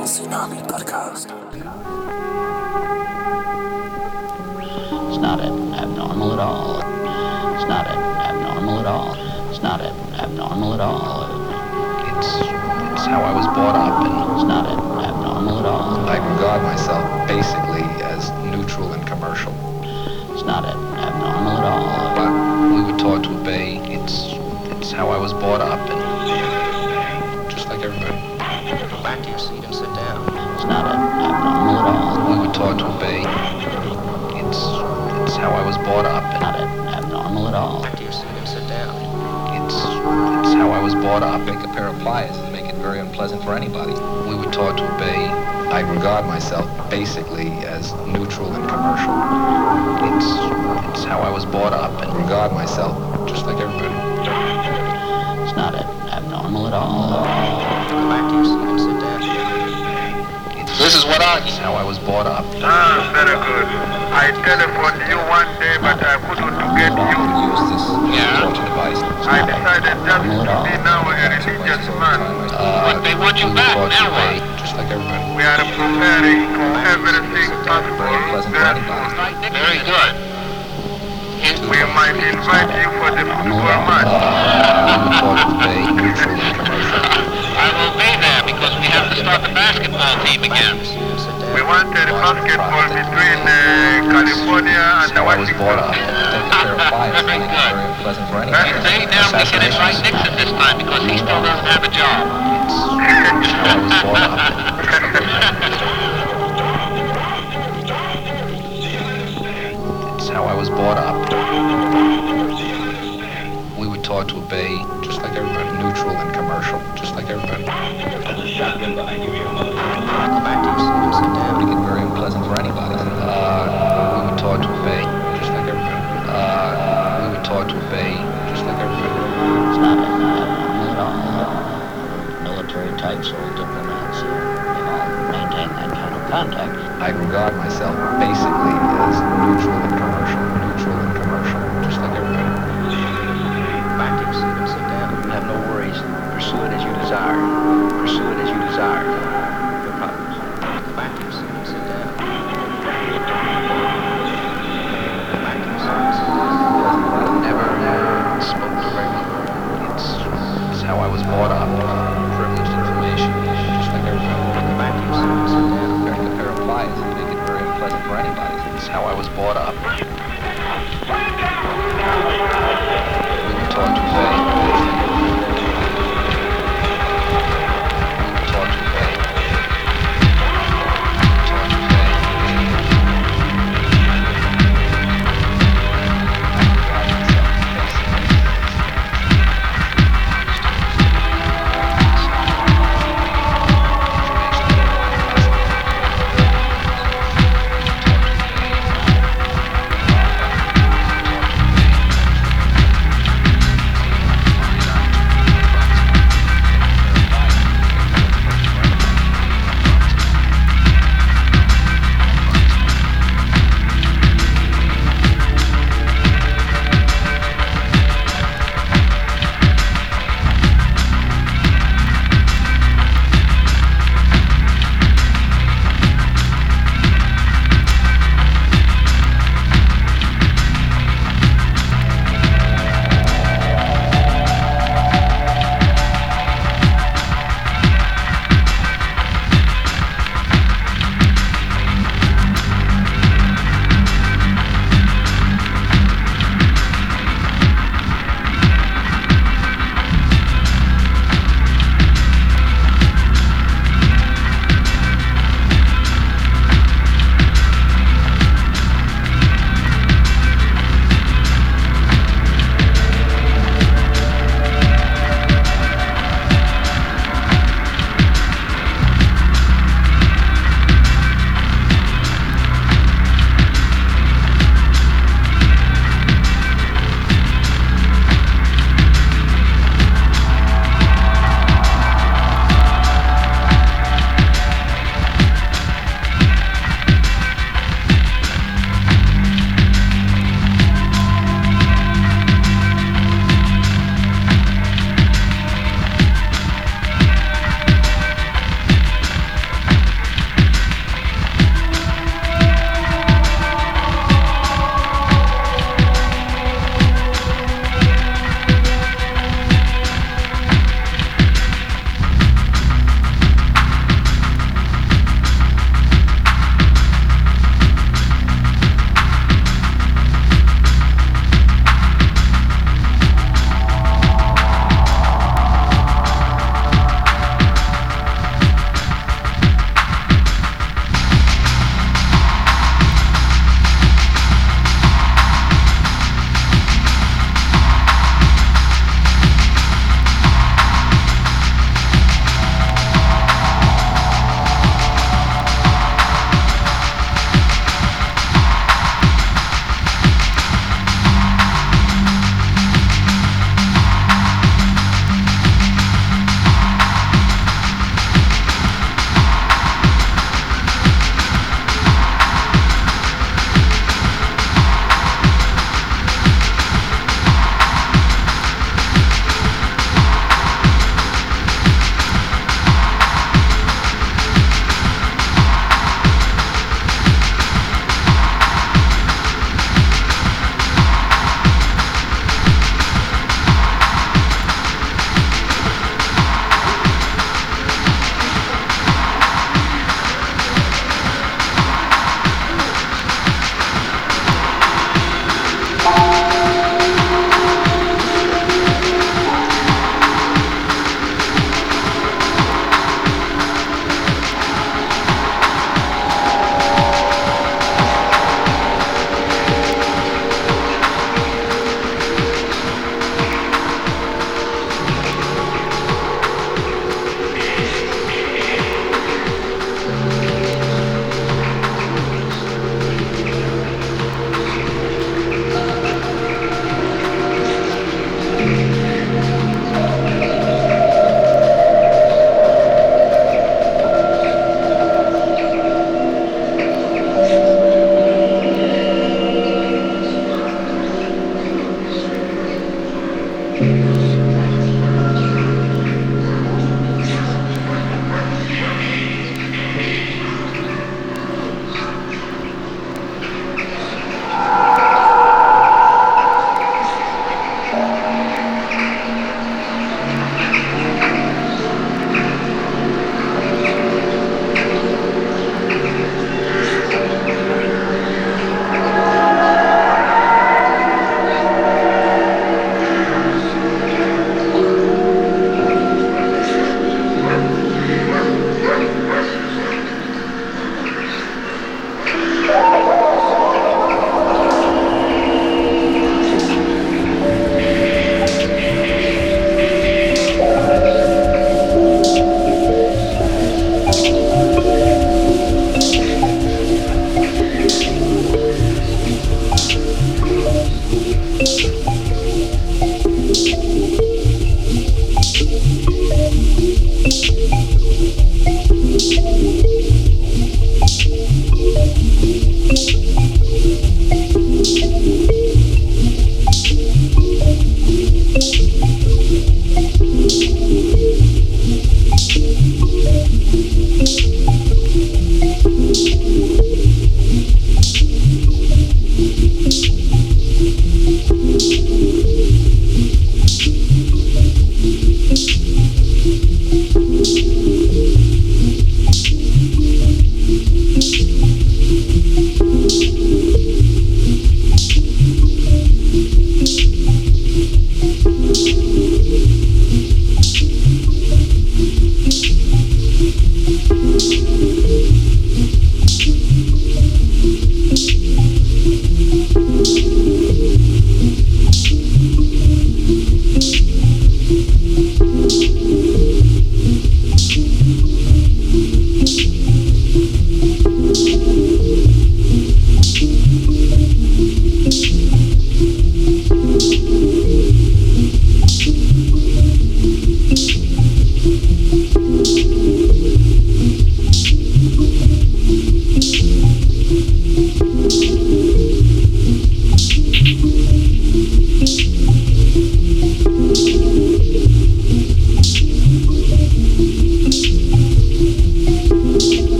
Digital Tsunami Podcast. It's not abnormal at all. It's not abnormal at all. It's not abnormal at all. It's how I was brought up, and it's not abnormal at all. I regard myself basically as neutral and commercial. It's not abnormal at all. But we were taught to obey. It's how I was brought up, and just like everybody. Go back to your seat and sit down. It's not abnormal at all. We were taught to obey. It's how I was brought up, and not abnormal at all. Go back to your seat and sit down. It's how I was brought up. Make a pair of pliers and make it very unpleasant for anybody. We were taught to obey. I regard myself basically as neutral and commercial. It's how I was brought up, and regard myself just like everybody. It's not abnormal at all. Go back to your seat and sit down. This is what it's how I was brought up. Ah, very good. I telephoned you one day, but I couldn't get you. Use this device. I decided just to be now a religious man. But they want you back now, right? Just like everybody. We are preparing for everything possible. Very good. We might invite you for the football match. I will be there because we have to start the basketball team again. We wanted basketball between California and Washington. Very good. Let's say now we can invite Nixon this time because he still doesn't have a job. It's how I was brought up. We were taught to obey, just like everybody, neutral and commercial, just like everybody. There's a shotgun behind you, your mother. Go back to your seat and sit down. It get very unpleasant for anybody. We were taught to obey, just like everybody. We were taught to obey, just like everybody. It's not abnormal at all. Military types or diplomats, they all maintain that kind of contact. I regard myself basically as neutral and commercial. Neutral and commercial, just like everybody. Back to your seat and sit down. You have no worries. Pursue it as you desire. Pursue it as you desire. No problems. Back to your seat and sit down. How I was brought up, privileged information, just like everybody. Back to your seat and sit down. Wearing a pair of pliers and make it very unpleasant for anybody. It's how I was brought up. We were taught to obey. We were taught to obey.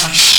much.